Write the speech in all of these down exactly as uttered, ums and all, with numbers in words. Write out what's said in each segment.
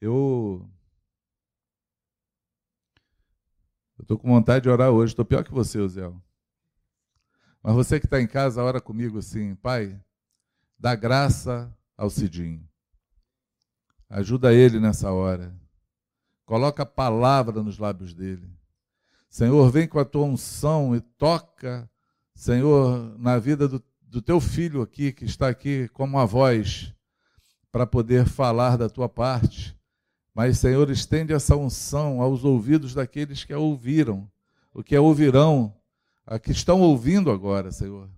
Eu eu estou com vontade de orar hoje, estou pior que você, Zé. Mas você que está em casa, ora comigo assim: Pai, dá graça ao Cidinho. Ajuda ele nessa hora. Coloca a palavra nos lábios dele. Senhor, vem com a tua unção e toca, Senhor, na vida do, do teu filho aqui, que está aqui como a voz, para poder falar da tua parte. Mas, Senhor, estende essa unção aos ouvidos daqueles que a ouviram, o que a ouvirão, a que estão ouvindo agora, Senhor.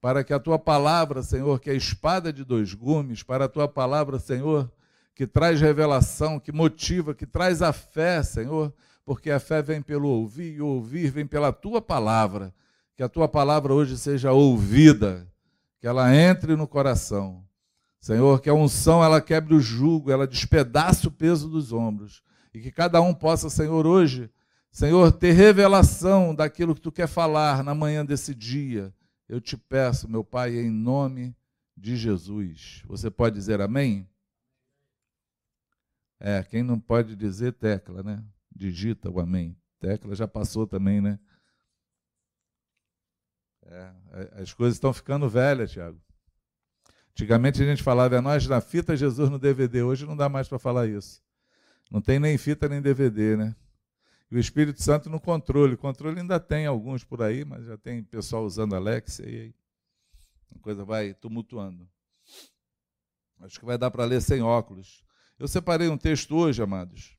Para que a tua palavra, Senhor, que é a espada de dois gumes, para a tua palavra, Senhor, que traz revelação, que motiva, que traz a fé, Senhor, porque a fé vem pelo ouvir, e o ouvir vem pela Tua palavra. Que a Tua palavra hoje seja ouvida, que ela entre no coração. Senhor, que a unção, ela quebre o jugo, ela despedace o peso dos ombros, e que cada um possa, Senhor, hoje, Senhor, ter revelação daquilo que Tu quer falar na manhã desse dia. Eu te peço, meu Pai, em nome de Jesus. Você pode dizer amém? É, quem não pode dizer, tecla, né? Digita o amém. Tecla já passou também, né? É, as coisas estão ficando velhas, Tiago. Antigamente a gente falava, é nós na fita, Jesus no D V D. Hoje não dá mais para falar isso. Não tem nem fita nem D V D, né? E o Espírito Santo no controle. O controle ainda tem alguns por aí, mas já tem pessoal usando Alexa e aí a coisa vai tumultuando. Acho que vai dar para ler sem óculos. Eu separei um texto hoje, amados,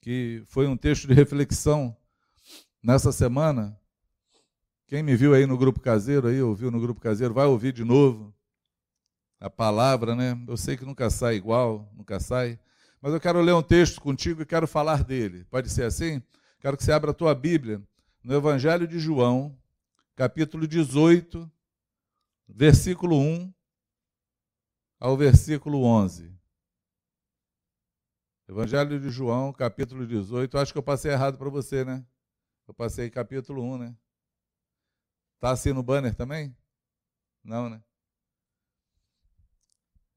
que foi um texto de reflexão nessa semana. Quem me viu aí no Grupo Caseiro, aí ouviu no Grupo Caseiro, vai ouvir de novo a palavra, né? Eu sei que nunca sai igual, nunca sai, mas eu quero ler um texto contigo e quero falar dele. Pode ser assim? Quero que você abra a tua Bíblia no Evangelho de João, capítulo dezoito, versículo um ao versículo onze. Evangelho de João, capítulo dezoito. Acho que eu passei errado para você, né? Eu passei capítulo um, né? Está assim no banner também? Não, né?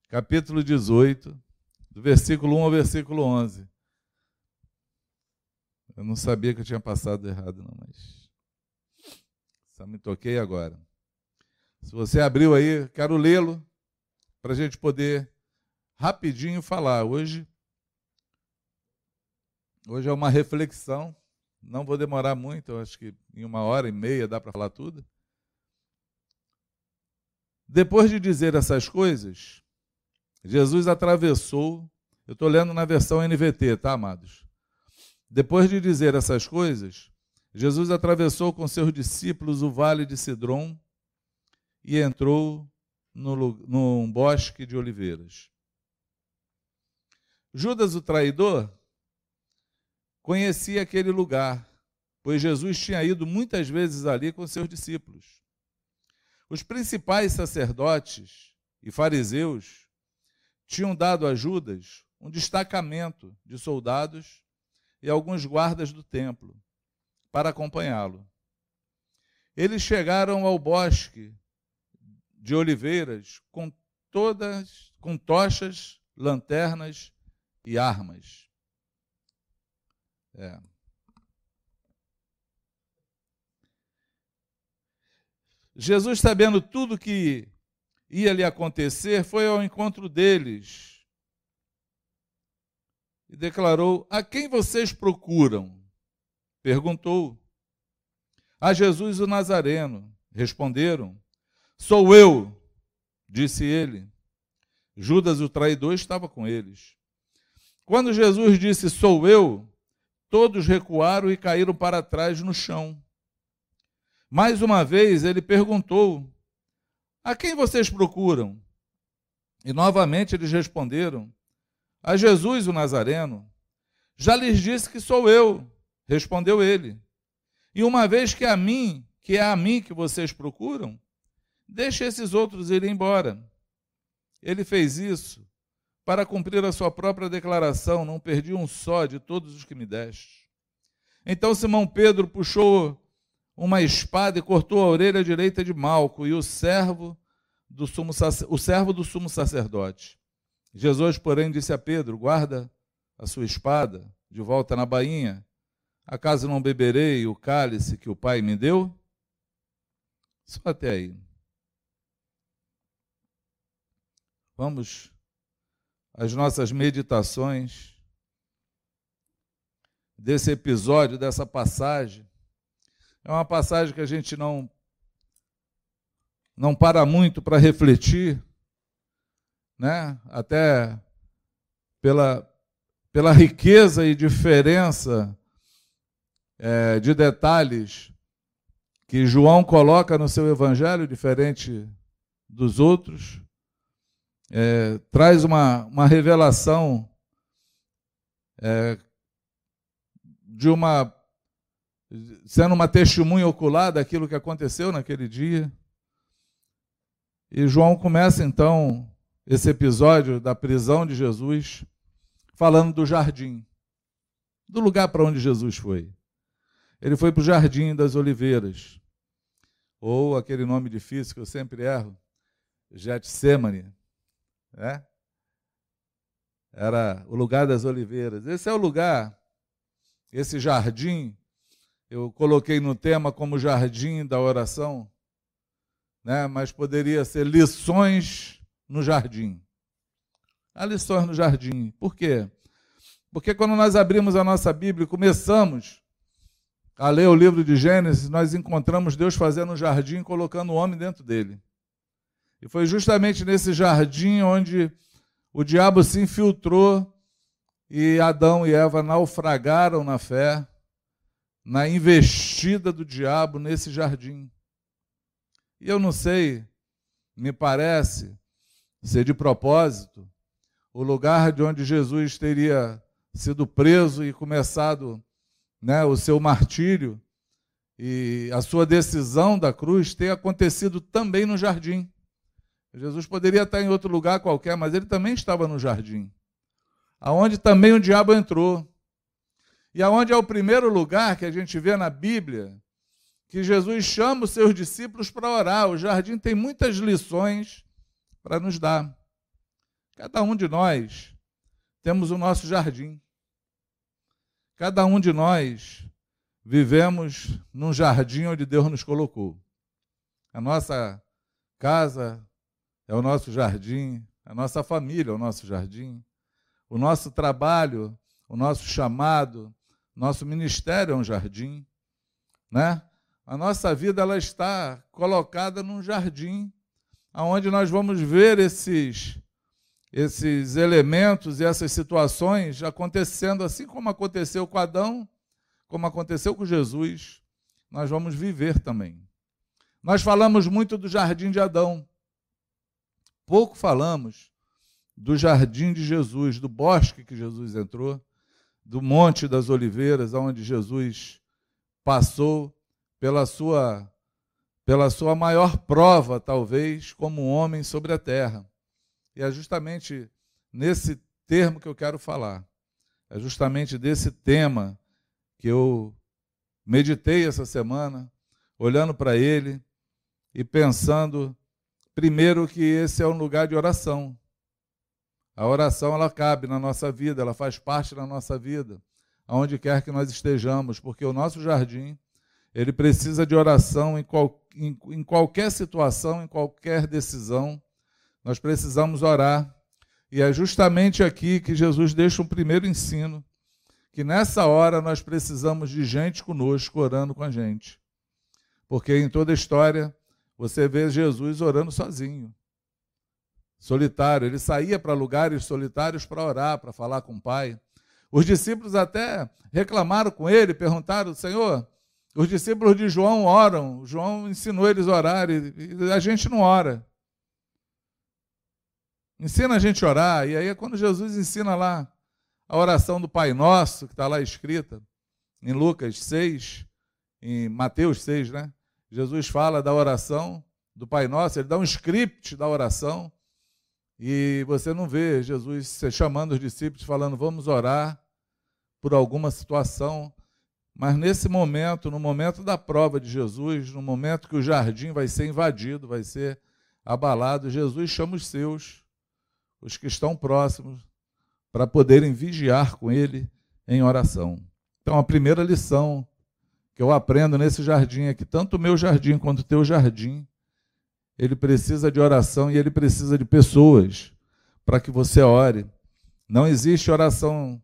Capítulo dezoito, do versículo um ao versículo onze. Eu não sabia que eu tinha passado errado, não, mas só me toquei agora. Se você abriu aí, quero lê-lo para a gente poder rapidinho falar hoje. Hoje é uma reflexão, não vou demorar muito, eu acho que em uma hora e meia dá para falar tudo. Depois de dizer essas coisas, Jesus atravessou, eu estou lendo na versão N V T, tá, amados? Depois de dizer essas coisas, Jesus atravessou com seus discípulos o vale de Cedron e entrou no, num bosque de oliveiras. Judas, o traidor, conhecia aquele lugar, pois Jesus tinha ido muitas vezes ali com seus discípulos. Os principais sacerdotes e fariseus tinham dado a Judas um destacamento de soldados e alguns guardas do templo para acompanhá-lo. Eles chegaram ao bosque de oliveiras com todas, com tochas, lanternas e armas. É. Jesus, sabendo tudo que ia lhe acontecer, foi ao encontro deles e declarou: a quem vocês procuram? Perguntou. A Jesus, o Nazareno. Responderam. Sou eu, disse ele. Judas, o traidor, estava com eles. Quando Jesus disse: sou eu, todos recuaram e caíram para trás no chão. Mais uma vez ele perguntou: a quem vocês procuram? E novamente eles responderam: a Jesus, o Nazareno. Já lhes disse que sou eu, respondeu ele. E uma vez que a mim, que é a mim que vocês procuram, deixe esses outros irem embora. Ele fez isso para cumprir a sua própria declaração: não perdi um só de todos os que me deste. Então Simão Pedro puxou uma espada e cortou a orelha direita de Malco, e o servo do sumo, o servo do sumo sacerdote. Jesus, porém, disse a Pedro: guarda a sua espada de volta na bainha? Acaso não beberei o cálice que o Pai me deu? Só até aí. Vamos às nossas meditações desse episódio, dessa passagem. É uma passagem que a gente não, não para muito para refletir, né? Até pela, pela riqueza e diferença é, de detalhes que João coloca no seu evangelho, diferente dos outros. É, traz uma, uma revelação é, de uma, sendo uma testemunha ocular daquilo que aconteceu naquele dia. E João começa então esse episódio da prisão de Jesus falando do jardim, do lugar para onde Jesus foi. Ele foi para o Jardim das Oliveiras, ou aquele nome difícil que eu sempre erro, Getsêmani. É? Era o lugar das oliveiras. Esse é o lugar, esse jardim, eu coloquei no tema como jardim da oração, né? Mas poderia ser lições no jardim. Há lições no jardim. Por quê? Porque quando nós abrimos a nossa Bíblia e começamos a ler o livro de Gênesis, nós encontramos Deus fazendo um jardim, colocando o homem dentro dele. E foi justamente nesse jardim onde o diabo se infiltrou e Adão e Eva naufragaram na fé, na investida do diabo nesse jardim. E eu não sei, me parece ser de propósito, o lugar de onde Jesus teria sido preso e começado, né, o seu martírio e a sua decisão da cruz ter acontecido também no jardim. Jesus poderia estar em outro lugar qualquer, mas ele também estava no jardim, aonde também o diabo entrou. E aonde é o primeiro lugar que a gente vê na Bíblia que Jesus chama os seus discípulos para orar. O jardim tem muitas lições para nos dar. Cada um de nós temos o nosso jardim. Cada um de nós vivemos num jardim onde Deus nos colocou. A nossa casa é o nosso jardim, a nossa família é o nosso jardim, o nosso trabalho, o nosso chamado, nosso ministério é um jardim, né? A nossa vida ela está colocada num jardim, onde nós vamos ver esses, esses elementos e essas situações acontecendo, assim como aconteceu com Adão, como aconteceu com Jesus, nós vamos viver também. Nós falamos muito do jardim de Adão, pouco falamos do jardim de Jesus, do bosque que Jesus entrou, do Monte das Oliveiras, onde Jesus passou pela sua, pela sua maior prova, talvez, como um homem sobre a terra. E é justamente nesse termo que eu quero falar, é justamente desse tema que eu meditei essa semana, olhando para ele e pensando. Primeiro que esse é um lugar de oração. A oração, ela cabe na nossa vida, ela faz parte da nossa vida, aonde quer que nós estejamos, porque o nosso jardim, ele precisa de oração em, qual, em, em qualquer situação, em qualquer decisão, nós precisamos orar. E é justamente aqui que Jesus deixa um primeiro ensino, que nessa hora nós precisamos de gente conosco, orando com a gente. Porque em toda a história, você vê Jesus orando sozinho, solitário. Ele saía para lugares solitários para orar, para falar com o Pai. Os discípulos até reclamaram com ele, perguntaram, Senhor, os discípulos de João oram, João ensinou eles a orar, e a gente não ora. Ensina a gente a orar. E aí é quando Jesus ensina lá a oração do Pai Nosso, que está lá escrita, em Lucas seis, em Mateus seis, né? Jesus fala da oração do Pai Nosso, ele dá um script da oração, e você não vê Jesus chamando os discípulos, falando, vamos orar por alguma situação, mas nesse momento, no momento da prova de Jesus, no momento que o jardim vai ser invadido, vai ser abalado, Jesus chama os seus, os que estão próximos, para poderem vigiar com ele em oração. Então, a primeira lição que eu aprendo nesse jardim é que tanto o meu jardim quanto o teu jardim, ele precisa de oração e ele precisa de pessoas para que você ore. Não existe oração,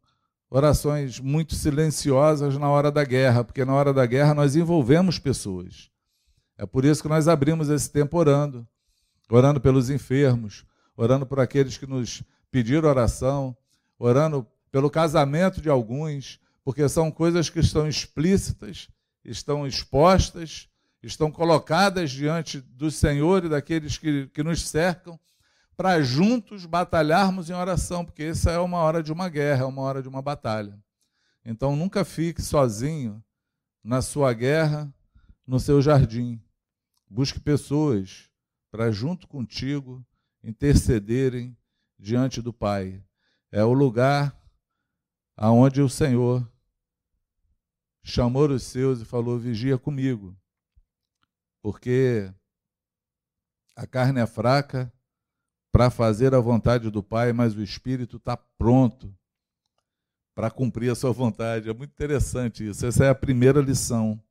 orações muito silenciosas na hora da guerra, porque na hora da guerra nós envolvemos pessoas. É por isso que nós abrimos esse tempo orando, orando pelos enfermos, orando por aqueles que nos pediram oração, orando pelo casamento de alguns, porque são coisas que estão explícitas, estão expostas, estão colocadas diante do Senhor e daqueles que, que nos cercam, para juntos batalharmos em oração, porque essa é uma hora de uma guerra, é uma hora de uma batalha. Então, nunca fique sozinho na sua guerra, no seu jardim. Busque pessoas para, junto contigo, intercederem diante do Pai. É o lugar aonde o Senhor chamou os seus e falou, vigia comigo, porque a carne é fraca para fazer a vontade do Pai, mas o Espírito está pronto para cumprir a sua vontade. É muito interessante isso. Essa é a primeira lição.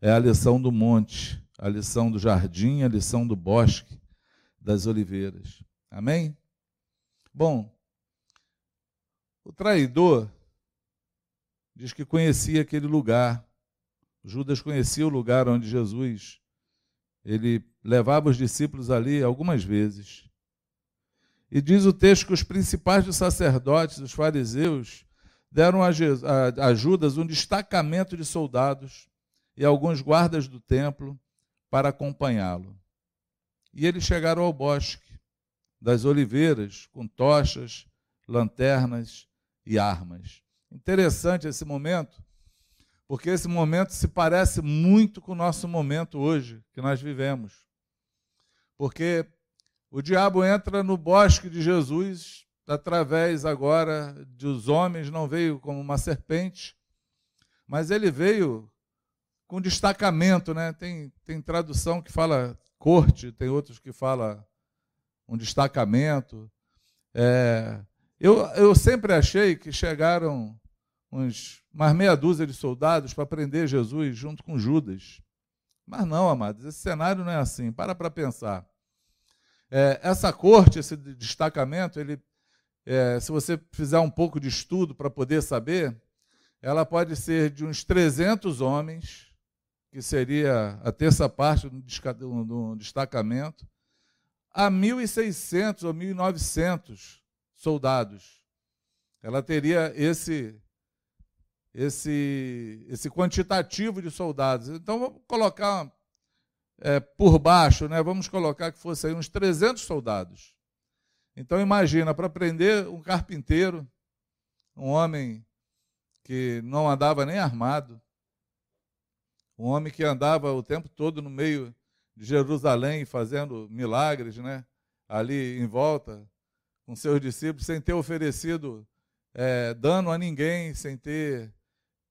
É a lição do monte, a lição do jardim, a lição do bosque, das oliveiras. Amém? Bom, o traidor diz que conhecia aquele lugar. Judas conhecia o lugar onde Jesus, ele levava os discípulos ali algumas vezes. E diz o texto que os principais dos sacerdotes, os fariseus, deram a, Jesus, a, a Judas um destacamento de soldados e alguns guardas do templo para acompanhá-lo. E eles chegaram ao bosque das oliveiras com tochas, lanternas e armas. Interessante esse momento, porque esse momento se parece muito com o nosso momento hoje, que nós vivemos. Porque o diabo entra no bosque de Jesus, através agora dos homens, não veio como uma serpente, mas ele veio com destacamento, né? Tem, tem tradução que fala corte, tem outros que fala um destacamento. É, eu, eu sempre achei que chegaram uns, umas meia dúzia de soldados para prender Jesus junto com Judas. Mas não, amados, esse cenário não é assim. Para para pensar. É, essa corte, esse destacamento, ele, é, se você fizer um pouco de estudo para poder saber, ela pode ser de uns trezentos homens, que seria a terça parte do destacamento, a mil e seiscentos ou mil e novecentos soldados. Ela teria esse, esse, esse quantitativo de soldados. Então, vamos colocar é, por baixo, né? Vamos colocar que fosse aí uns trezentos soldados. Então, imagina, para prender um carpinteiro, um homem que não andava nem armado, um homem que andava o tempo todo no meio de Jerusalém, fazendo milagres, né? Ali em volta, com seus discípulos, sem ter oferecido é, dano a ninguém, sem ter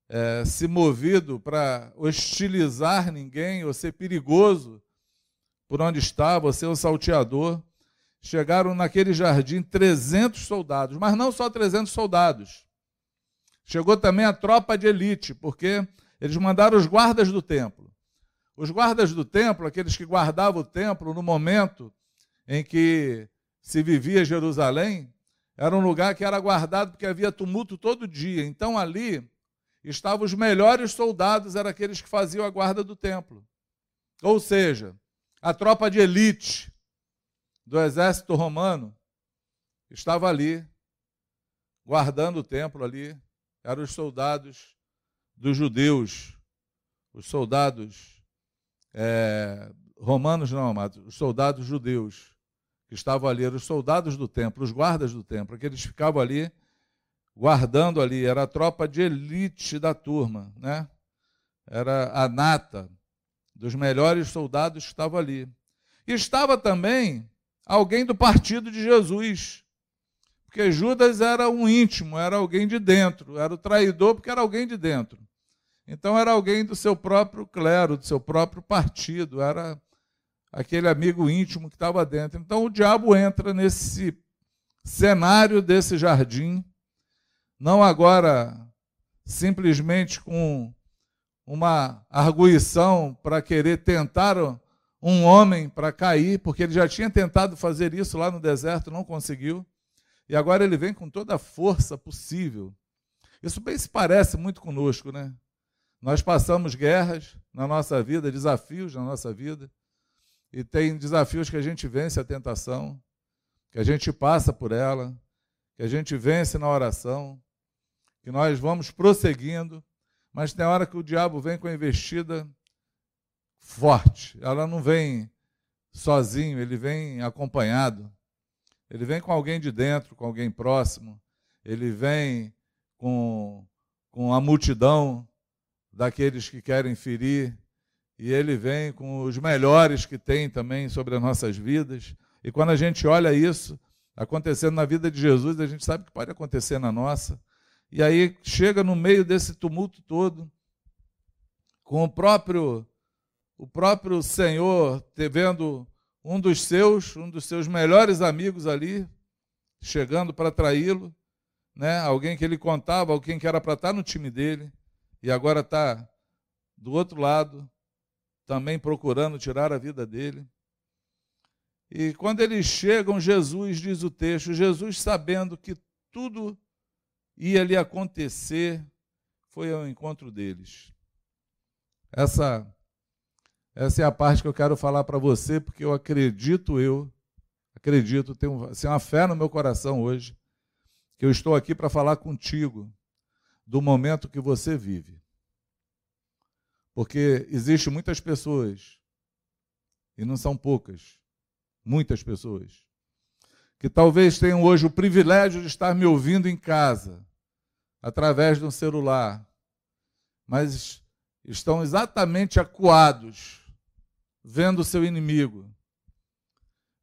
é, se movido para hostilizar ninguém, ou ser perigoso por onde estava, ou ser um salteador. Chegaram naquele jardim trezentos soldados, mas não só trezentos soldados. Chegou também a tropa de elite, porque eles mandaram os guardas do templo. Os guardas do templo, aqueles que guardavam o templo no momento em que se vivia Jerusalém, era um lugar que era guardado porque havia tumulto todo dia. Então ali estavam os melhores soldados, eram aqueles que faziam a guarda do templo. Ou seja, a tropa de elite do exército romano estava ali, guardando o templo ali, eram os soldados dos judeus, os soldados é, romanos não, amados, os soldados judeus que estavam ali, eram os soldados do templo, os guardas do templo, que eles ficavam ali, guardando ali, era a tropa de elite da turma, né? Era a nata dos melhores soldados que estavam ali. E estava também alguém do partido de Jesus, porque Judas era um íntimo, era alguém de dentro, era o traidor porque era alguém de dentro. Então era alguém do seu próprio clero, do seu próprio partido, era aquele amigo íntimo que estava dentro. Então o diabo entra nesse cenário desse jardim não agora simplesmente com uma arguição para querer tentar um homem para cair, porque ele já tinha tentado fazer isso lá no deserto, não conseguiu, e agora ele vem com toda a força possível. Isso bem se parece muito conosco, né? Nós passamos guerras na nossa vida, desafios na nossa vida, e tem desafios que a gente vence a tentação, que a gente passa por ela, que a gente vence na oração, que nós vamos prosseguindo, mas tem hora que o diabo vem com a investida forte. Ela não vem sozinho, ele vem acompanhado. Ele vem com alguém de dentro, com alguém próximo. Ele vem com, com a multidão daqueles que querem ferir. E ele vem com os melhores que tem também sobre as nossas vidas. E quando a gente olha isso acontecendo na vida de Jesus, a gente sabe que pode acontecer na nossa. E aí chega no meio desse tumulto todo, com o próprio, o próprio Senhor vendo um dos seus, um dos seus melhores amigos ali, chegando para traí-lo, né? Alguém que ele contava, alguém que era para estar no time dele, e agora está do outro lado, também procurando tirar a vida dele. E quando eles chegam, Jesus, diz o texto, Jesus, sabendo que tudo ia lhe acontecer, foi ao encontro deles. Essa, essa é a parte que eu quero falar para você, porque eu acredito, eu acredito, tenho assim, uma fé no meu coração hoje, que eu estou aqui para falar contigo do momento que você vive. Porque existem muitas pessoas, e não são poucas, muitas pessoas, que talvez tenham hoje o privilégio de estar me ouvindo em casa, através de um celular, mas estão exatamente acuados, vendo o seu inimigo,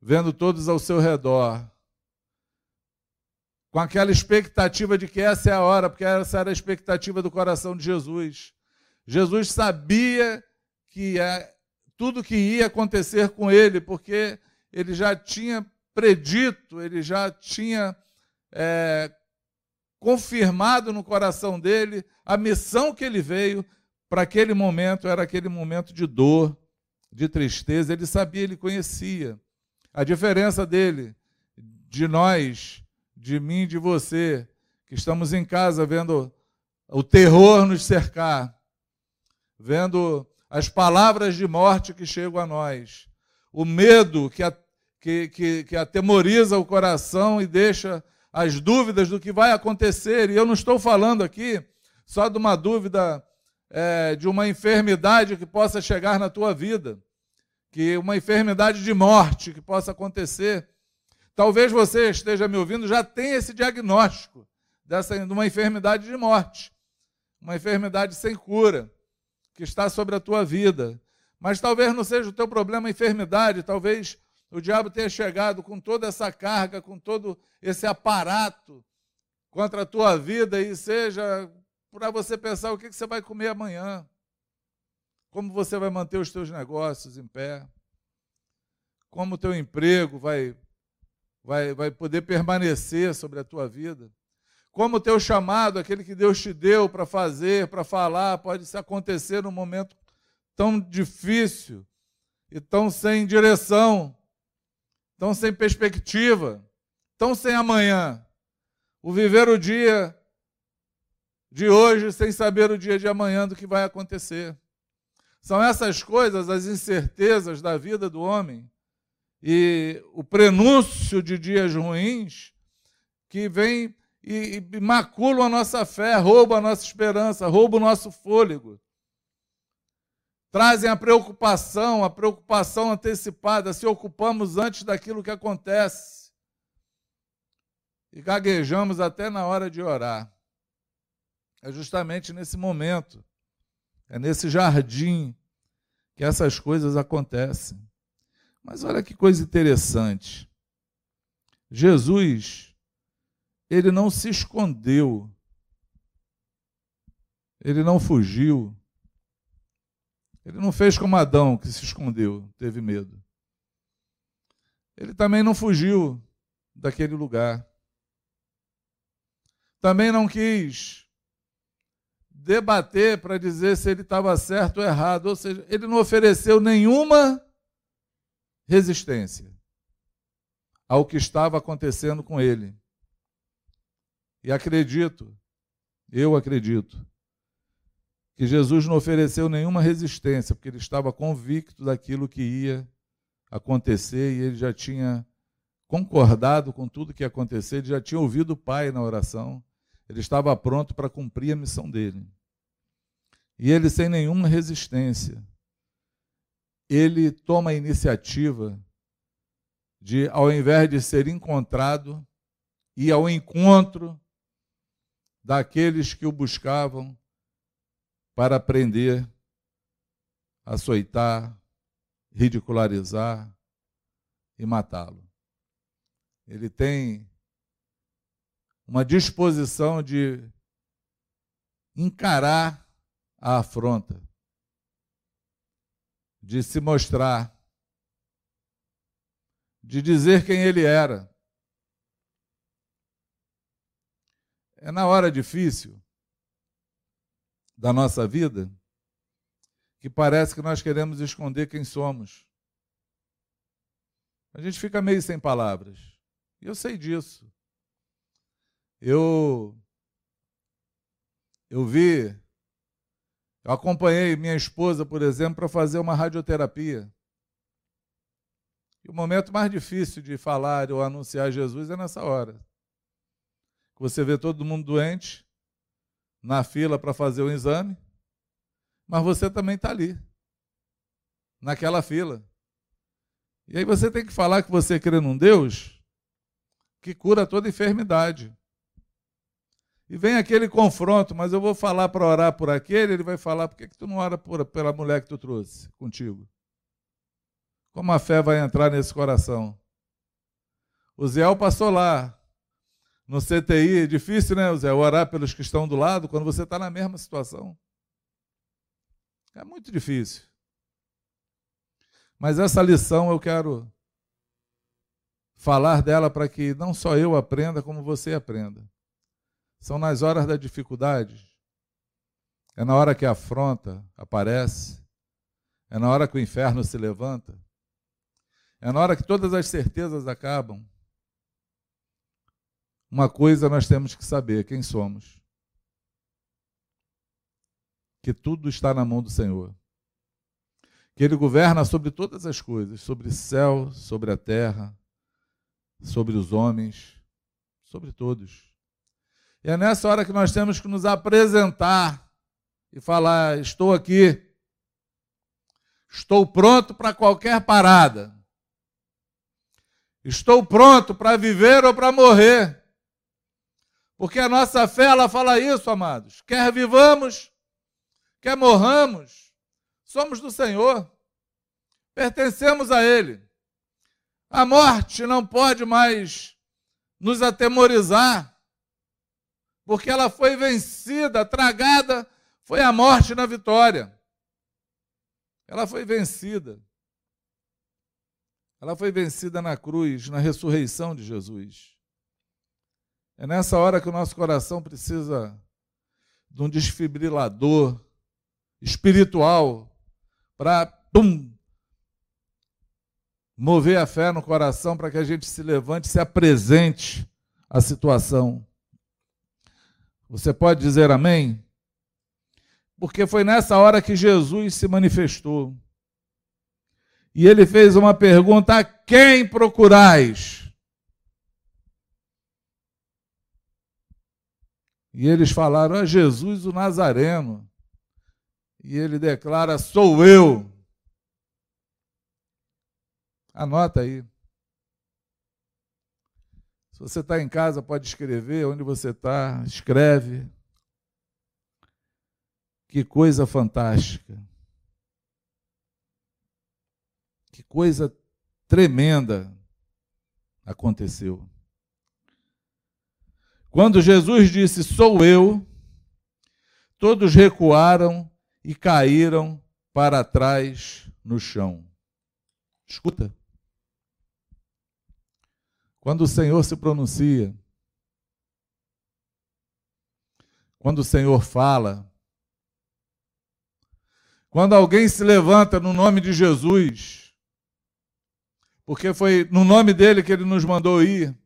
vendo todos ao seu redor, com aquela expectativa de que essa é a hora, porque essa era a expectativa do coração de Jesus. Jesus sabia que tudo que ia acontecer com ele, porque ele já tinha predito, ele já tinha é, confirmado no coração dele a missão que ele veio para aquele momento, era aquele momento de dor, de tristeza, ele sabia, ele conhecia. A diferença dele, de nós, de mim, de você, que estamos em casa vendo o terror nos cercar, vendo as palavras de morte que chegam a nós, o medo que a Que, que, que atemoriza o coração e deixa as dúvidas do que vai acontecer. E eu não estou falando aqui só de uma dúvida, é, de uma enfermidade que possa chegar na tua vida, que uma enfermidade de morte que possa acontecer. Talvez você esteja me ouvindo, já tenha esse diagnóstico dessa, de uma enfermidade de morte, uma enfermidade sem cura, que está sobre a tua vida. Mas talvez não seja o teu problema a enfermidade, talvez o diabo tenha chegado com toda essa carga, com todo esse aparato contra a tua vida, e seja para você pensar o que você vai comer amanhã, como você vai manter os teus negócios em pé, como o teu emprego vai, vai, vai poder permanecer sobre a tua vida, como o teu chamado, aquele que Deus te deu para fazer, para falar, pode se acontecer num momento tão difícil e tão sem direção, tão sem perspectiva, tão sem amanhã. O viver o dia de hoje sem saber o dia de amanhã do que vai acontecer. São essas coisas, as incertezas da vida do homem e o prenúncio de dias ruins que vem e, e maculam a nossa fé, roubam a nossa esperança, roubam o nosso fôlego. Trazem a preocupação, a preocupação antecipada, se ocupamos antes daquilo que acontece. E gaguejamos até na hora de orar. É justamente nesse momento, é nesse jardim que essas coisas acontecem. Mas olha que coisa interessante. Jesus, ele não se escondeu, ele não fugiu. Ele não fez como Adão, que se escondeu, teve medo. Ele também não fugiu daquele lugar. Também não quis debater para dizer se ele estava certo ou errado, ou seja, ele não ofereceu nenhuma resistência ao que estava acontecendo com ele. E acredito, eu acredito, que Jesus não ofereceu nenhuma resistência, porque ele estava convicto daquilo que ia acontecer e ele já tinha concordado com tudo que ia acontecer, ele já tinha ouvido o Pai na oração, ele estava pronto para cumprir a missão dele. E ele, sem nenhuma resistência, ele toma a iniciativa de, ao invés de ser encontrado, ir ao encontro daqueles que o buscavam para prender, açoitar, ridicularizar e matá-lo. Ele tem uma disposição de encarar a afronta, de se mostrar, de dizer quem ele era. É na hora difícil da nossa vida que parece que nós queremos esconder quem somos. A gente fica meio sem palavras. E eu sei disso. Eu, eu vi, eu acompanhei minha esposa, por exemplo, para fazer uma radioterapia. E o momento mais difícil de falar ou anunciar Jesus é nessa hora. Você vê todo mundo doente, na fila para fazer o exame, mas você também está ali, naquela fila. E aí você tem que falar que você crê num Deus que cura toda enfermidade. E vem aquele confronto, mas eu vou falar para orar por aquele, ele vai falar, por que, que tu não ora por, pela mulher que tu trouxe contigo? Como a fé vai entrar nesse coração? O Zé passou lá, no C T I, é difícil, né, Zé, orar pelos que estão do lado, quando você está na mesma situação. É muito difícil. Mas essa lição eu quero falar dela para que não só eu aprenda, como você aprenda. São nas horas da dificuldade, é na hora que a afronta aparece, é na hora que o inferno se levanta, é na hora que todas as certezas acabam. Uma coisa nós temos que saber, quem somos. Que tudo está na mão do Senhor. Que Ele governa sobre todas as coisas, sobre o céu, sobre a terra, sobre os homens, sobre todos. E é nessa hora que nós temos que nos apresentar e falar, estou aqui, estou pronto para qualquer parada, estou pronto para viver ou para morrer, porque a nossa fé, ela fala isso, amados, quer vivamos, quer morramos, somos do Senhor, pertencemos a Ele. A morte não pode mais nos atemorizar, porque ela foi vencida, tragada, foi a morte na vitória. Ela foi vencida. Ela foi vencida na cruz, na ressurreição de Jesus. É nessa hora que o nosso coração precisa de um desfibrilador espiritual para, pum, mover a fé no coração para que a gente se levante, se apresente à situação. Você pode dizer amém? Porque foi nessa hora que Jesus se manifestou. E ele fez uma pergunta, a quem procurais? E eles falaram, a Jesus o Nazareno. E ele declara, sou eu. Anota aí. Se você está em casa, pode escrever onde você está, escreve. Que coisa fantástica. Que coisa tremenda aconteceu. Quando Jesus disse, sou eu, todos recuaram e caíram para trás no chão. Escuta. Quando o Senhor se pronuncia, quando o Senhor fala, quando alguém se levanta no nome de Jesus, porque foi no nome dele que ele nos mandou ir,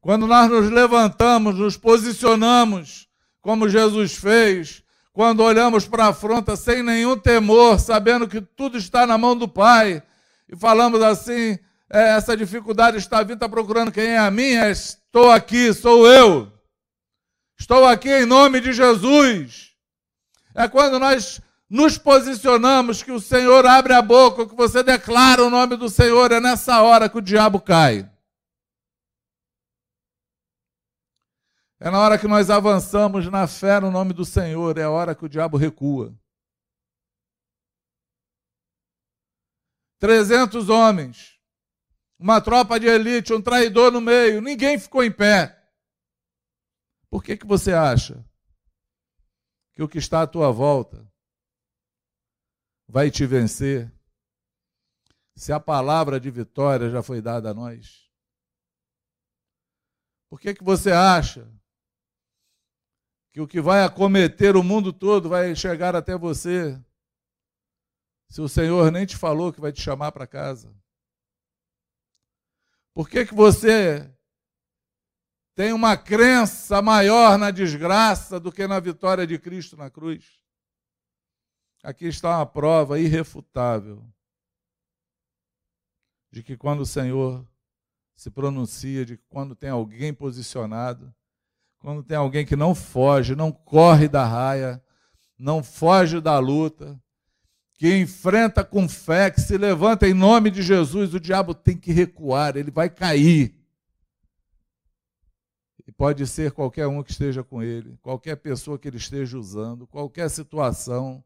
quando nós nos levantamos, nos posicionamos, como Jesus fez, quando olhamos para a afronta sem nenhum temor, sabendo que tudo está na mão do Pai, e falamos assim, é, essa dificuldade está vindo, está procurando quem é a minha, estou aqui, sou eu. Estou aqui em nome de Jesus. É quando nós nos posicionamos que o Senhor abre a boca, que você declara o nome do Senhor, é nessa hora que o diabo cai. É na hora que nós avançamos na fé no nome do Senhor, é a hora que o diabo recua. trezentos homens, uma tropa de elite, um traidor no meio, ninguém ficou em pé. Por que que você acha que o que está à tua volta vai te vencer, se a palavra de vitória já foi dada a nós? Por que que você acha que o que vai acometer o mundo todo vai chegar até você, se o Senhor nem te falou que vai te chamar para casa? Por que que você tem uma crença maior na desgraça do que na vitória de Cristo na cruz? Aqui está uma prova irrefutável de que quando o Senhor se pronuncia, de que quando tem alguém posicionado, quando tem alguém que não foge, não corre da raia, não foge da luta, que enfrenta com fé, que se levanta em nome de Jesus, o diabo tem que recuar, ele vai cair. E pode ser qualquer um que esteja com ele, qualquer pessoa que ele esteja usando, qualquer situação,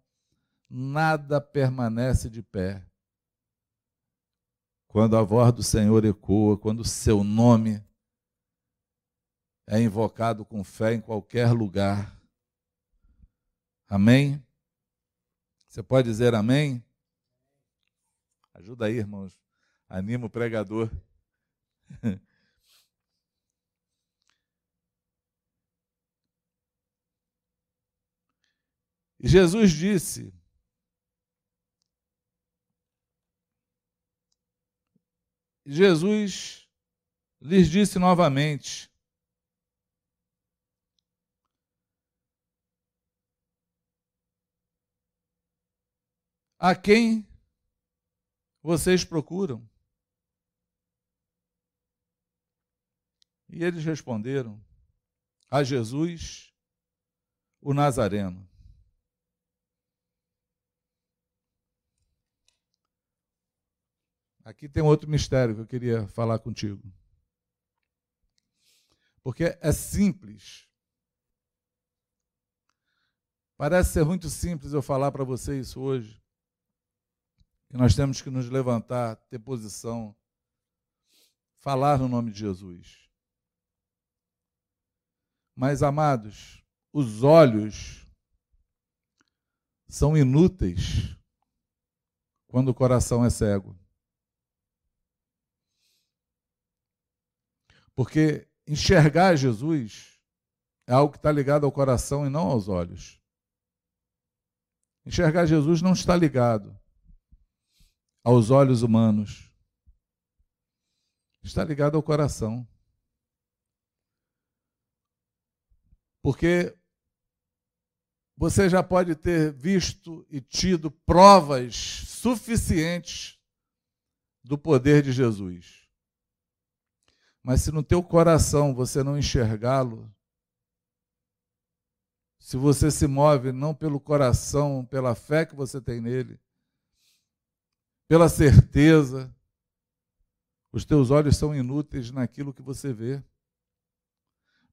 nada permanece de pé. Quando a voz do Senhor ecoa, quando o seu nome é invocado com fé em qualquer lugar. Amém? Você pode dizer amém? Ajuda aí, irmãos. Anima o pregador. Jesus disse, Jesus lhes disse novamente, a quem vocês procuram? E eles responderam, a Jesus, o Nazareno. Aqui tem outro mistério que eu queria falar contigo. Porque é simples. Parece ser muito simples eu falar para você isso hoje. Que nós temos que nos levantar, ter posição, falar no nome de Jesus. Mas, amados, os olhos são inúteis quando o coração é cego. Porque enxergar Jesus é algo que está ligado ao coração e não aos olhos. Enxergar Jesus não está ligado aos olhos humanos. Está ligado ao coração. Porque você já pode ter visto e tido provas suficientes do poder de Jesus. Mas se no teu coração você não enxergá-lo, se você se move não pelo coração, pela fé que você tem nele, pela certeza, os teus olhos são inúteis naquilo que você vê.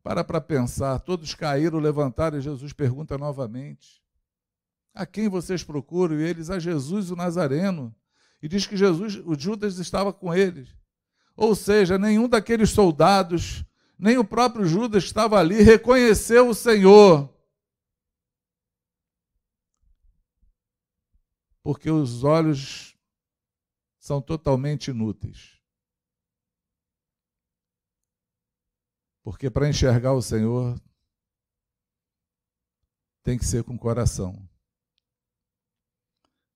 Para para pensar, todos caíram, levantaram, e Jesus pergunta novamente, a quem vocês procuram? E eles, a Jesus, o Nazareno. E diz que Jesus, o Judas estava com eles. Ou seja, nenhum daqueles soldados, nem o próprio Judas estava ali, reconheceu o Senhor. Porque os olhos são totalmente inúteis. Porque para enxergar o Senhor, tem que ser com o coração.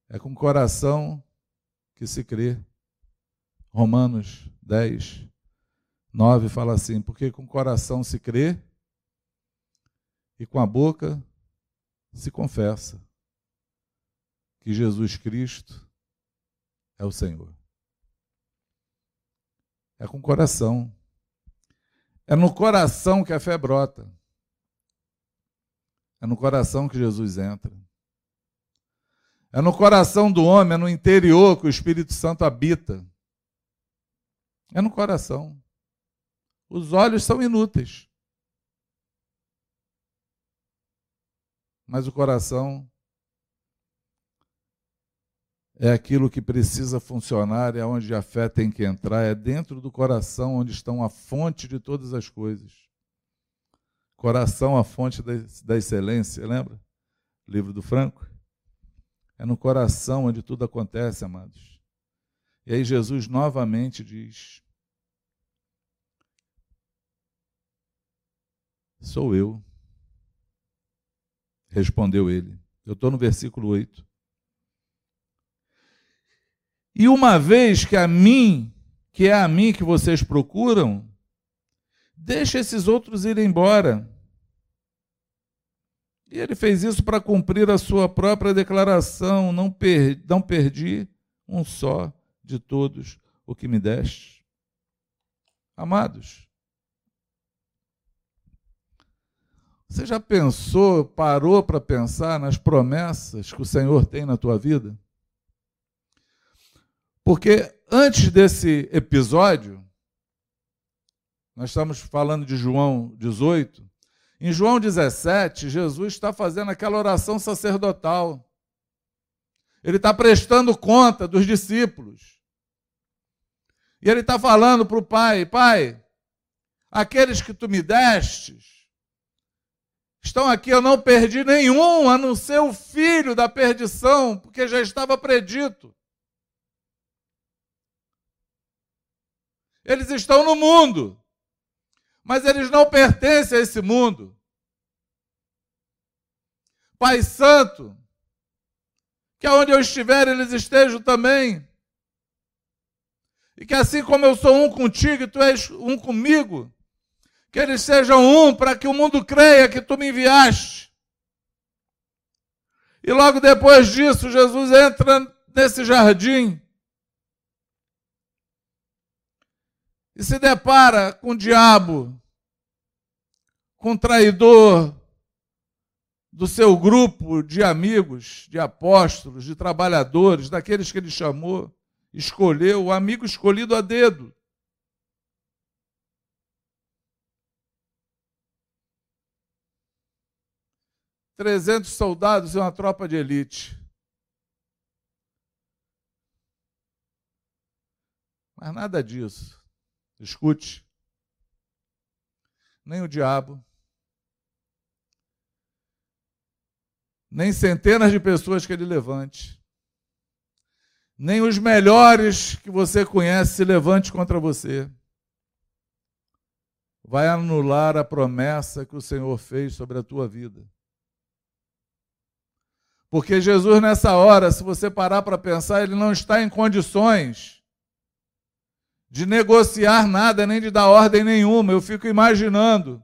É com o coração que se crê. Romanos dez, nove fala assim, porque com o coração se crê e com a boca se confessa que Jesus Cristo é o Senhor. É com o coração. É no coração que a fé brota. É no coração que Jesus entra. É no coração do homem, é no interior que o Espírito Santo habita. É no coração. Os olhos são inúteis. Mas o coração é aquilo que precisa funcionar, é onde a fé tem que entrar, é dentro do coração onde estão a fonte de todas as coisas. Coração, a fonte da excelência, lembra? Livro do Franco. É no coração onde tudo acontece, amados. E aí Jesus novamente diz, sou eu, respondeu ele. Eu estou no versículo oito. E uma vez que a mim, que é a mim que vocês procuram, deixa esses outros irem embora. E ele fez isso para cumprir a sua própria declaração, não perdi, não perdi um só de todos o que me deste. Amados, você já pensou, parou para pensar nas promessas que o Senhor tem na tua vida? Porque antes desse episódio, nós estamos falando de João dezoito, em João dezessete, Jesus está fazendo aquela oração sacerdotal. Ele está prestando conta dos discípulos. E ele está falando para o Pai, Pai, aqueles que tu me destes, estão aqui, eu não perdi nenhum, a não ser o filho da perdição, porque já estava predito. Eles estão no mundo, mas eles não pertencem a esse mundo. Pai Santo, que aonde eu estiver, eles estejam também. E que assim como eu sou um contigo e tu és um comigo, que eles sejam um, para que o mundo creia que tu me enviaste. E logo depois disso, Jesus entra nesse jardim e se depara com o diabo, com o traidor do seu grupo de amigos, de apóstolos, de trabalhadores, daqueles que ele chamou, escolheu, o amigo escolhido a dedo. trezentos soldados e uma tropa de elite. Mas nada disso. Escute. Nem o diabo, nem centenas de pessoas que ele levante, nem os melhores que você conhece se levante contra você, vai anular a promessa que o Senhor fez sobre a tua vida. Porque Jesus, nessa hora, se você parar para pensar, ele não está em condições de negociar nada, nem de dar ordem nenhuma. Eu fico imaginando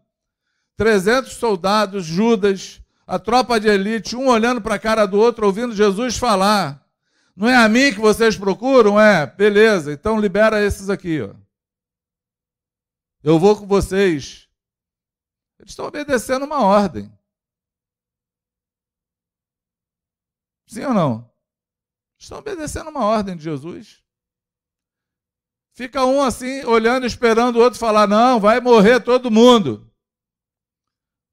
trezentos soldados, Judas, a tropa de elite, um olhando para a cara do outro, ouvindo Jesus falar. Não é a mim que vocês procuram? É, beleza, então libera esses aqui, ó. Eu vou com vocês. Eles estão obedecendo uma ordem. Sim ou não? Estão obedecendo uma ordem de Jesus. Fica um assim, olhando, esperando o outro falar, não, vai morrer todo mundo.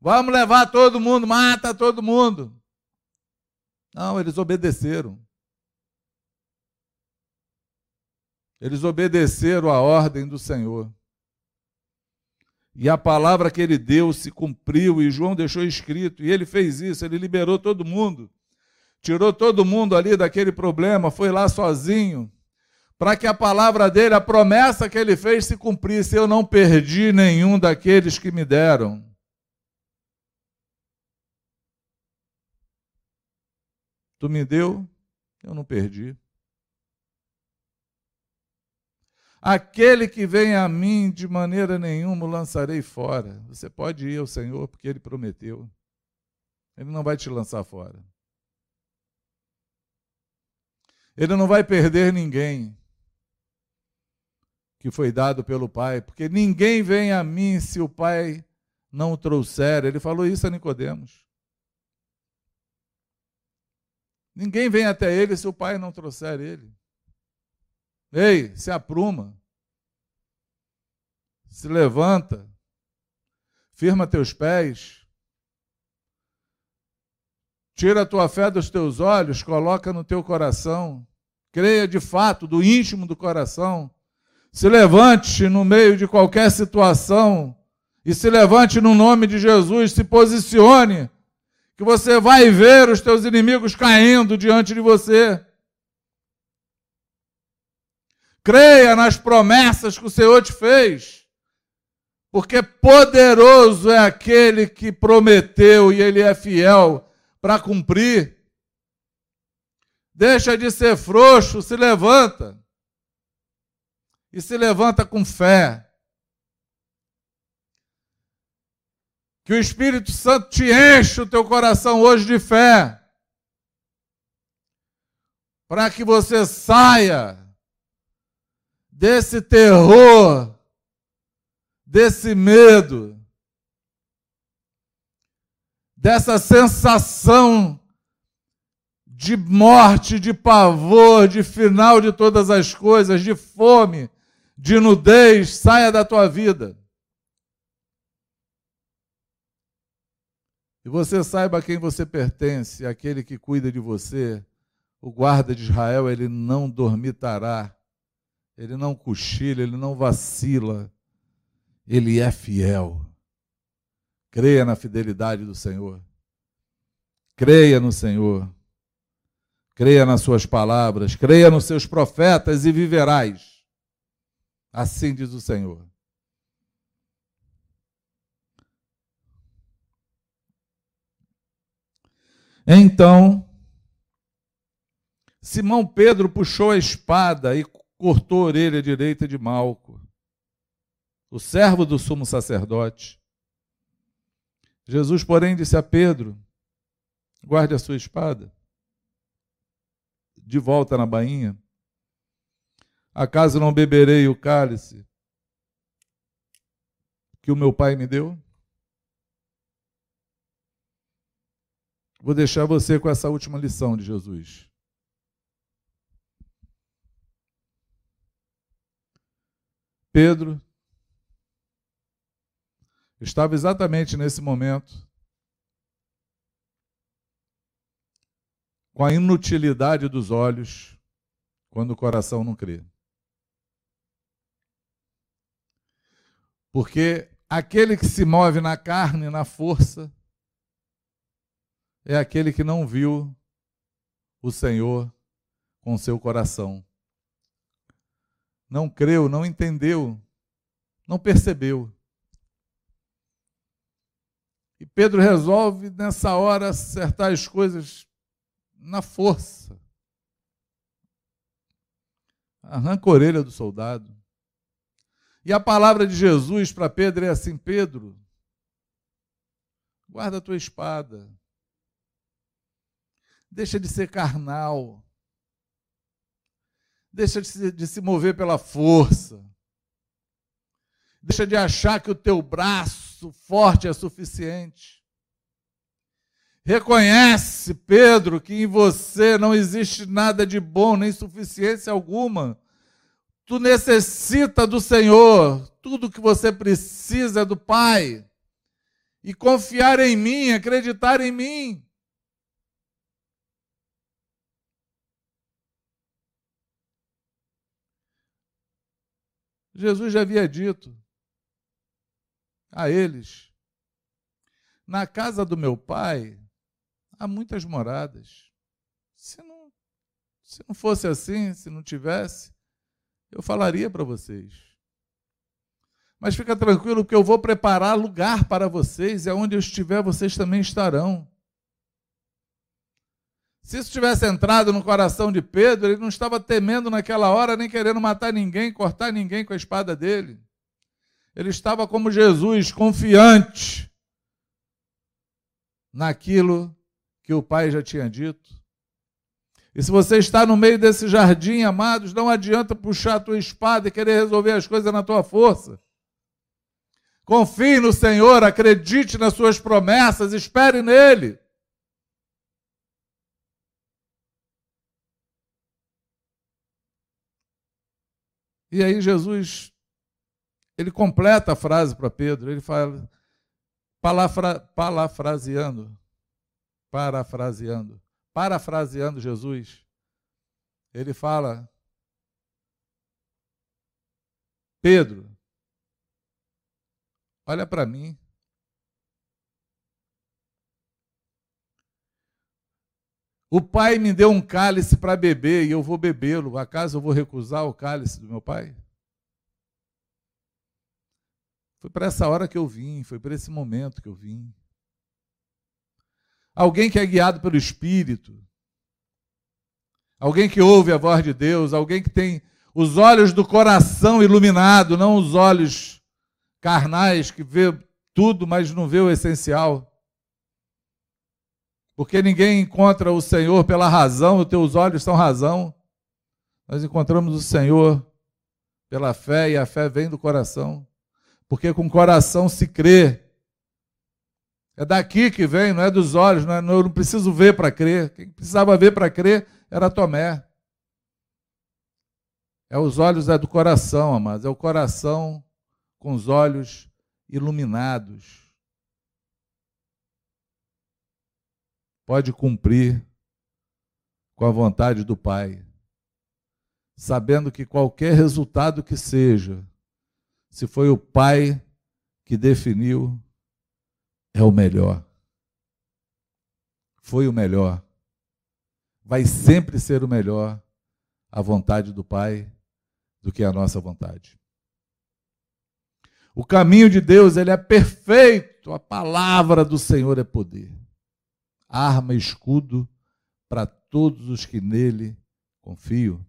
Vamos levar todo mundo, mata todo mundo. Não, eles obedeceram. Eles obedeceram a ordem do Senhor. E a palavra que ele deu se cumpriu, e João deixou escrito, e ele fez isso, ele liberou todo mundo. Tirou todo mundo ali daquele problema, foi lá sozinho, para que a palavra dele, a promessa que ele fez, se cumprisse. Eu não perdi nenhum daqueles que me deram. Tu me deu, eu não perdi. Aquele que vem a mim, de maneira nenhuma o lançarei fora. Você pode ir ao Senhor, porque Ele prometeu. Ele não vai te lançar fora. Ele não vai perder ninguém que foi dado pelo Pai, porque ninguém vem a mim se o Pai não o trouxer. Ele falou isso a Nicodemos. Ninguém vem até Ele se o Pai não trouxer Ele. Ei, se apruma, se levanta, firma teus pés, tira a tua fé dos teus olhos, coloca no teu coração, creia de fato, do íntimo do coração, se levante no meio de qualquer situação e se levante no nome de Jesus, se posicione, que você vai ver os teus inimigos caindo diante de você. Creia nas promessas que o Senhor te fez, porque poderoso é aquele que prometeu e Ele é fiel para cumprir. Deixa de ser frouxo, se levanta. E se levanta com fé. Que o Espírito Santo te enche o teu coração hoje de fé, para que você saia desse terror, desse medo, dessa sensação de morte, de pavor, de final de todas as coisas, de fome, de nudez, saia da tua vida. E você saiba a quem você pertence, aquele que cuida de você, o guarda de Israel, ele não dormitará. Ele não cochila, Ele não vacila, Ele é fiel. Creia na fidelidade do Senhor. Creia no Senhor. Creia nas suas palavras, creia nos seus profetas e viverás. Assim diz o Senhor. Então, Simão Pedro puxou a espada e cortou a orelha direita de Malco, o servo do sumo sacerdote. Jesus, porém, disse a Pedro: guarde a sua espada. De volta na bainha, acaso não beberei o cálice que o meu Pai me deu? Vou deixar você com essa última lição de Jesus. Pedro estava exatamente nesse momento com a inutilidade dos olhos quando o coração não crê. Porque aquele que se move na carne, na força, é aquele que não viu o Senhor com seu coração. Não creu, não entendeu, não percebeu. E Pedro resolve, nessa hora, acertar as coisas na força. Arranca a orelha do soldado. E a palavra de Jesus para Pedro é assim: Pedro, guarda a tua espada. Deixa de ser carnal. Deixa de se, de se mover pela força. Deixa de achar que o teu braço forte é suficiente. Reconhece, Pedro, que em você não existe nada de bom, nem suficiência alguma. Tu necessita do Senhor. Tudo que você precisa é do Pai. E confiar em mim, acreditar em mim. Jesus já havia dito a eles: na casa do meu Pai há muitas moradas. Se não, se não fosse assim, se não tivesse, eu falaria para vocês. Mas fica tranquilo que eu vou preparar lugar para vocês, e aonde eu estiver, vocês também estarão. Se isso tivesse entrado no coração de Pedro, ele não estava temendo naquela hora, nem querendo matar ninguém, cortar ninguém com a espada dele. Ele estava como Jesus, confiante naquilo que o Pai já tinha dito. E se você está no meio desse jardim, amados, não adianta puxar a tua espada e querer resolver as coisas na tua força. Confie no Senhor, acredite nas suas promessas, espere nele. E aí Jesus, ele completa a frase para Pedro, ele fala, palafra, parafraseando, parafraseando, parafraseando Jesus, ele fala, Pedro, olha para mim. O Pai me deu um cálice para beber e eu vou bebê-lo. Acaso eu vou recusar o cálice do meu Pai? Foi para essa hora que eu vim, foi para esse momento que eu vim. Alguém que é guiado pelo Espírito, alguém que ouve a voz de Deus, alguém que tem os olhos do coração iluminado, não os olhos carnais, que vê tudo, mas não vê o essencial. Porque ninguém encontra o Senhor pela razão, os teus olhos são razão. Nós encontramos o Senhor pela fé, e a fé vem do coração. Porque com o coração se crê. É daqui que vem, não é dos olhos, não é, eu não preciso ver para crer. Quem precisava ver para crer era Tomé. É os olhos é do coração, amados, é o coração com os olhos iluminados, pode cumprir com a vontade do Pai, sabendo que qualquer resultado que seja, se foi o Pai que definiu, é o melhor. Foi o melhor. Vai sempre ser o melhor a vontade do Pai do que a nossa vontade. O caminho de Deus, ele é perfeito. A palavra do Senhor é poder. Arma e escudo para todos os que nele confiam.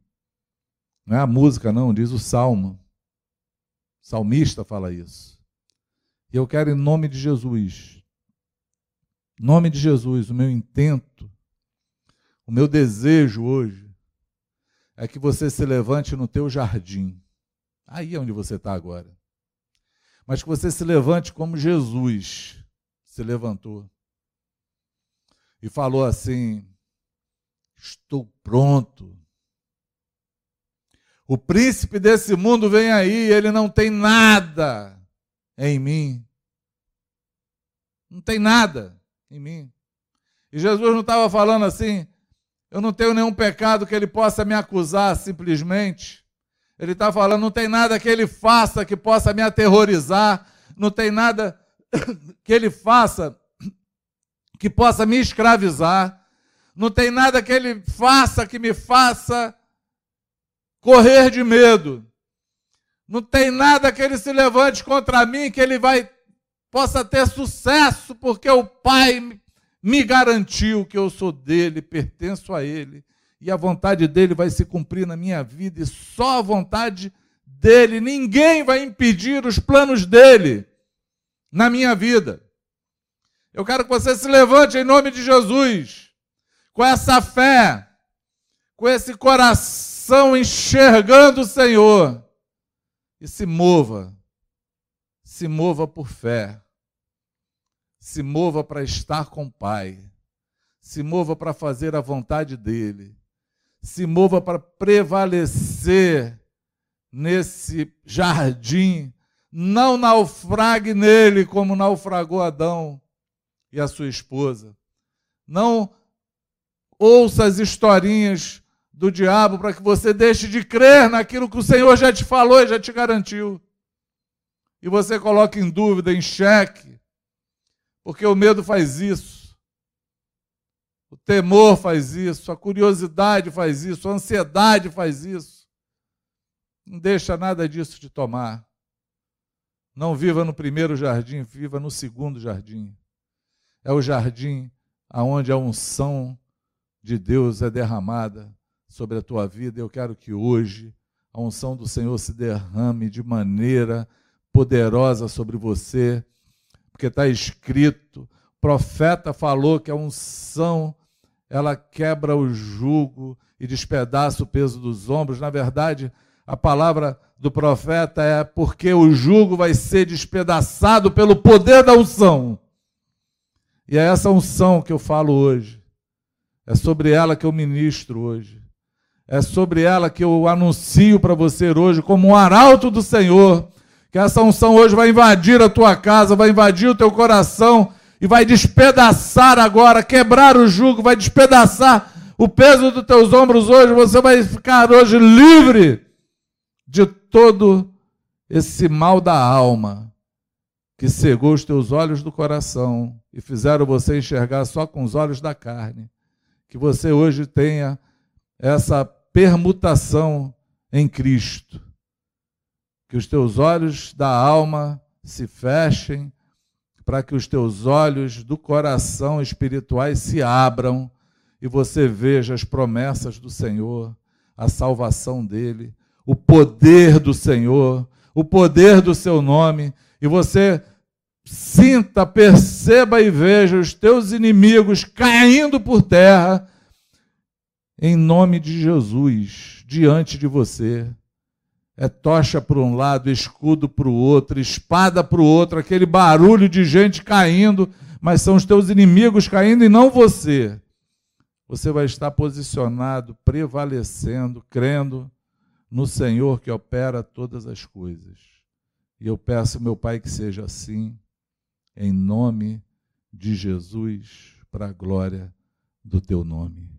Não é a música, não. Diz o Salmo. O salmista fala isso. E eu quero, em nome de Jesus, em nome de Jesus, o meu intento, o meu desejo hoje, é que você se levante no teu jardim. Aí é onde você está agora. Mas que você se levante como Jesus se levantou e falou assim, estou pronto. O príncipe desse mundo vem aí, ele não tem nada em mim. Não tem nada em mim. E Jesus não estava falando assim, eu não tenho nenhum pecado que ele possa me acusar simplesmente. Ele está falando, não tem nada que ele faça que possa me aterrorizar, não tem nada que ele faça que possa me escravizar, não tem nada que ele faça que me faça correr de medo, não tem nada que ele se levante contra mim que ele vai, possa ter sucesso, porque o Pai me garantiu que eu sou dele, pertenço a ele. E a vontade dele vai se cumprir na minha vida, e só a vontade dele. Ninguém vai impedir os planos dele na minha vida. Eu quero que você se levante em nome de Jesus, com essa fé, com esse coração enxergando o Senhor, e se mova, se mova por fé, se mova para estar com o Pai, se mova para fazer a vontade dele. Se mova para prevalecer nesse jardim, não naufrague nele como naufragou Adão e a sua esposa. Não ouça as historinhas do diabo para que você deixe de crer naquilo que o Senhor já te falou e já te garantiu. E você coloque em dúvida, em xeque, porque o medo faz isso. O temor faz isso, a curiosidade faz isso, a ansiedade faz isso. Não deixa nada disso te tomar. Não viva no primeiro jardim, viva no segundo jardim. É o jardim onde a unção de Deus é derramada sobre a tua vida. Eu quero que hoje a unção do Senhor se derrame de maneira poderosa sobre você, porque está escrito, o profeta falou que a unção, ela quebra o jugo e despedaça o peso dos ombros. Na verdade, a palavra do profeta é porque o jugo vai ser despedaçado pelo poder da unção. E é essa unção que eu falo hoje, é sobre ela que eu ministro hoje, é sobre ela que eu anuncio para você hoje como um arauto do Senhor, que essa unção hoje vai invadir a tua casa, vai invadir o teu coração e vai despedaçar agora, quebrar o jugo, vai despedaçar o peso dos teus ombros hoje. Você vai ficar hoje livre de todo esse mal da alma que cegou os teus olhos do coração e fizeram você enxergar só com os olhos da carne. Que você hoje tenha essa permutação em Cristo, que os teus olhos da alma se fechem, para que os teus olhos do coração espirituais se abram e você veja as promessas do Senhor, a salvação dele, o poder do Senhor, o poder do seu nome, e você sinta, perceba e veja os teus inimigos caindo por terra, em nome de Jesus, diante de você. É tocha para um lado, escudo para o outro, espada para o outro, aquele barulho de gente caindo, mas são os teus inimigos caindo e não você. Você vai estar posicionado, prevalecendo, crendo no Senhor que opera todas as coisas. E eu peço, meu Pai, que seja assim, em nome de Jesus, para a glória do teu nome.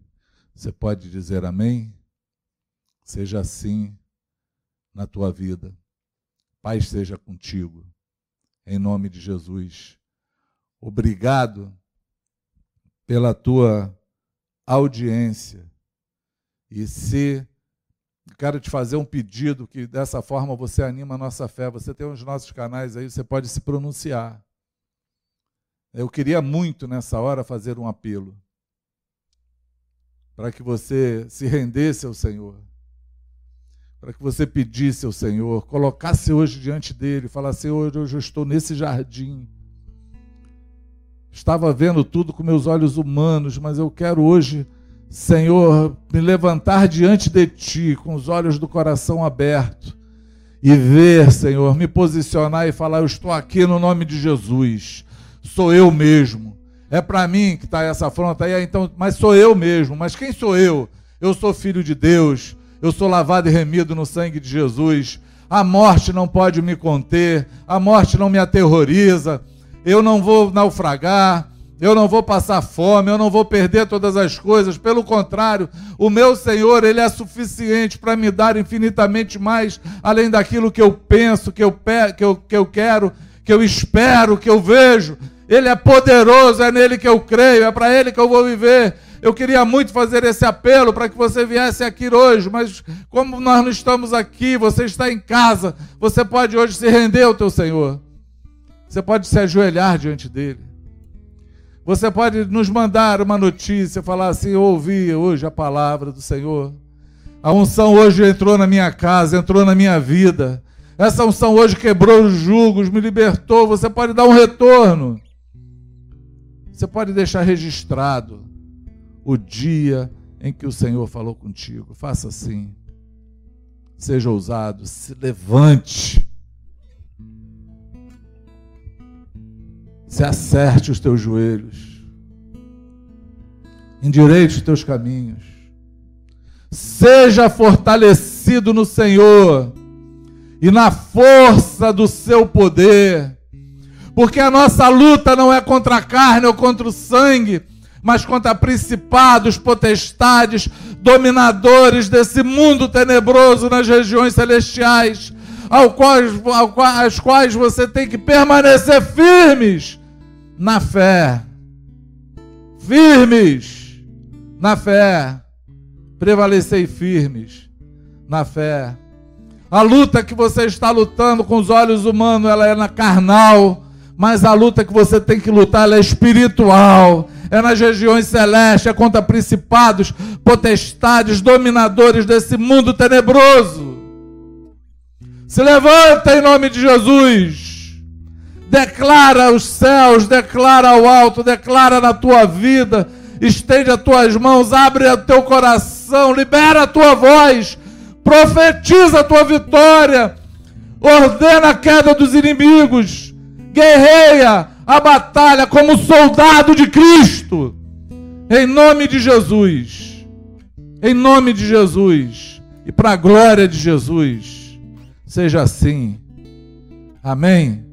Você pode dizer amém? Seja assim na tua vida. Paz seja contigo, em nome de Jesus. Obrigado pela tua audiência. E se quero te fazer um pedido, que dessa forma você anima a nossa fé. Você tem os nossos canais aí, você pode se pronunciar. Eu queria muito nessa hora fazer um apelo para que você se rendesse ao Senhor, para que você pedisse ao Senhor, colocasse hoje diante dele, falasse: Senhor, hoje eu estou nesse jardim, estava vendo tudo com meus olhos humanos, mas eu quero hoje, Senhor, me levantar diante de Ti, com os olhos do coração aberto, e ver, Senhor, me posicionar e falar: eu estou aqui no nome de Jesus, sou eu mesmo, é para mim que está essa afronta aí, então, mas sou eu mesmo, mas quem sou eu? Eu sou filho de Deus, eu sou lavado e remido no sangue de Jesus, a morte não pode me conter, a morte não me aterroriza, eu não vou naufragar, eu não vou passar fome, eu não vou perder todas as coisas, pelo contrário, o meu Senhor, Ele é suficiente para me dar infinitamente mais, além daquilo que eu penso, que eu, pe- que, eu, que eu quero, que eu espero, que eu vejo. Ele é poderoso, é nele que eu creio, é para Ele que eu vou viver. Eu queria muito fazer esse apelo para que você viesse aqui hoje, mas como nós não estamos aqui, você está em casa, você pode hoje se render ao teu Senhor, você pode se ajoelhar diante dEle. Você pode nos mandar uma notícia, falar assim: eu ouvi hoje a palavra do Senhor, a unção hoje entrou na minha casa, entrou na minha vida, essa unção hoje quebrou os jugos, me libertou. Você pode dar um retorno, você pode deixar registrado o dia em que o Senhor falou contigo. Faça assim, seja ousado, se levante, se acerte os teus joelhos, endireite os teus caminhos, seja fortalecido no Senhor e na força do seu poder, porque a nossa luta não é contra a carne ou contra o sangue, mas contra principados, potestades, dominadores desse mundo tenebroso nas regiões celestiais, Ao quais, ao quais, às quais você tem que permanecer firmes na fé, firmes na fé, prevalecei firmes na fé. A luta que você está lutando com os olhos humanos, ela é na carnal, mas a luta que você tem que lutar, ela é espiritual, é nas regiões celestes, é contra principados, potestades, dominadores desse mundo tenebroso. Se levanta em nome de Jesus, declara os céus, declara ao alto, declara na tua vida, estende as tuas mãos, abre o teu coração, libera a tua voz, profetiza a tua vitória, ordena a queda dos inimigos, guerreia a batalha como soldado de Cristo, em nome de Jesus, em nome de Jesus, e para a glória de Jesus, seja assim, amém.